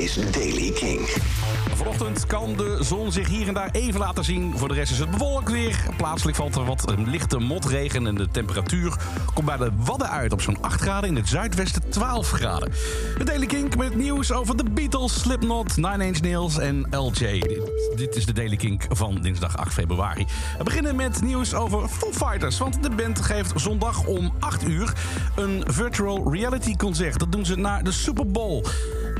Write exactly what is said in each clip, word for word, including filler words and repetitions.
is Daily Kink. Vanochtend kan de zon zich hier en daar even laten zien. Voor de rest is het bewolkt weer. Plaatselijk valt er wat lichte motregen en de temperatuur komt bij de Wadden uit op zo'n acht graden. In het zuidwesten twaalf graden. De Daily Kink met nieuws over The Beatles, Slipknot, Nine Inch Nails en L J. Dit is de Daily Kink van dinsdag acht februari. We beginnen met nieuws over Foo Fighters. Want de band geeft zondag om acht uur een virtual reality concert. Dat doen ze na de Super Bowl.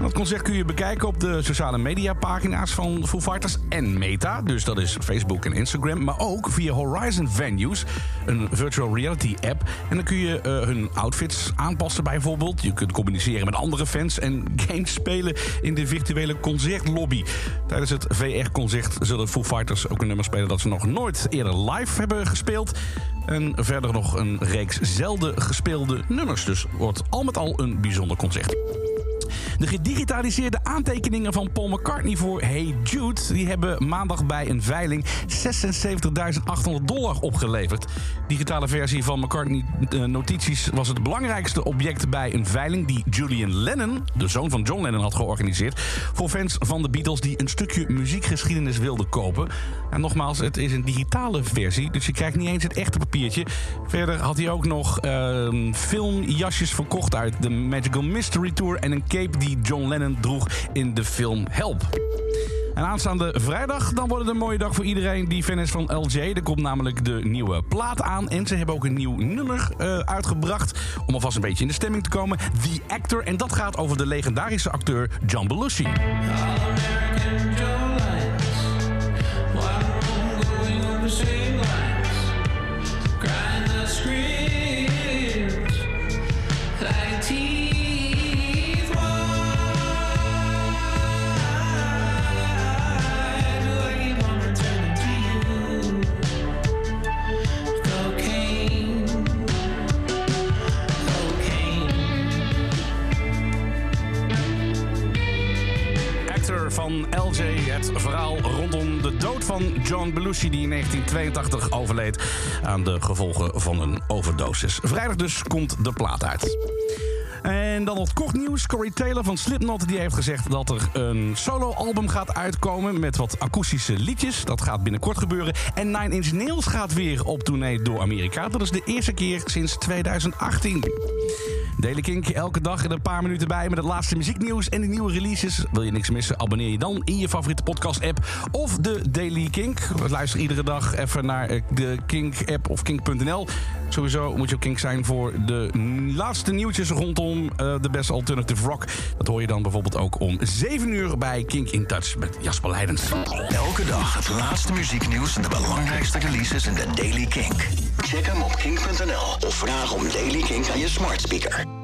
Dat concert kun je bekijken op de sociale mediapagina's van Foo Fighters en Meta. Dus dat is Facebook en Instagram. Maar ook via Horizon Venues, een virtual reality app. En dan kun je uh, hun outfits aanpassen bijvoorbeeld. Je kunt communiceren met andere fans en games spelen in de virtuele concertlobby. Tijdens het V R-concert zullen Foo Fighters ook een nummer spelen dat ze nog nooit eerder live hebben gespeeld. En verder nog een reeks zelden gespeelde nummers. Dus wordt al met al een bijzonder concert. De gedigitaliseerde aantekeningen van Paul McCartney voor Hey Jude... die hebben maandag bij een veiling zesenzeventigduizend achthonderd dollar opgeleverd. Digitale versie van McCartney-notities was het belangrijkste object bij een veiling... die Julian Lennon, de zoon van John Lennon, had georganiseerd... voor fans van de Beatles die een stukje muziekgeschiedenis wilden kopen. En nogmaals, het is een digitale versie, dus je krijgt niet eens het echte papiertje. Verder had hij ook nog uh, filmjasjes verkocht uit de Magical Mystery Tour... en een cape die John Lennon droeg in de film Help. En aanstaande vrijdag, dan wordt het een mooie dag voor iedereen die fan is van L J. Er komt namelijk de nieuwe plaat aan. En ze hebben ook een nieuw nummer uh, uitgebracht. Om alvast een beetje in de stemming te komen. The Actor. En dat gaat over de legendarische acteur John Belushi. Van L J, het verhaal rondom de dood van John Belushi... die in negentien tweeëntachtig overleed aan de gevolgen van een overdosis. Vrijdag dus komt de plaat uit. En dan nog kort nieuws. Corey Taylor van Slipknot die heeft gezegd dat er een solo-album gaat uitkomen... met wat akoestische liedjes. Dat gaat binnenkort gebeuren. En Nine Inch Nails gaat weer op tournee door Amerika. Dat is de eerste keer sinds tweeduizend achttien. Daily Kink, elke dag en een paar minuten bij... met het laatste muzieknieuws en de nieuwe releases. Wil je niks missen, abonneer je dan in je favoriete podcast-app... of de Daily Kink. Luister iedere dag even naar de Kink-app of kink punt n l. Sowieso moet je op Kink zijn voor de laatste nieuwtjes... rondom uh, de best alternative rock. Dat hoor je dan bijvoorbeeld ook om zeven uur... bij Kink in Touch met Jasper Leidens. Elke dag het laatste muzieknieuws... en de belangrijkste releases in de Daily Kink. Check hem op kink punt n l of vraag om Daily Kink aan je smart speaker.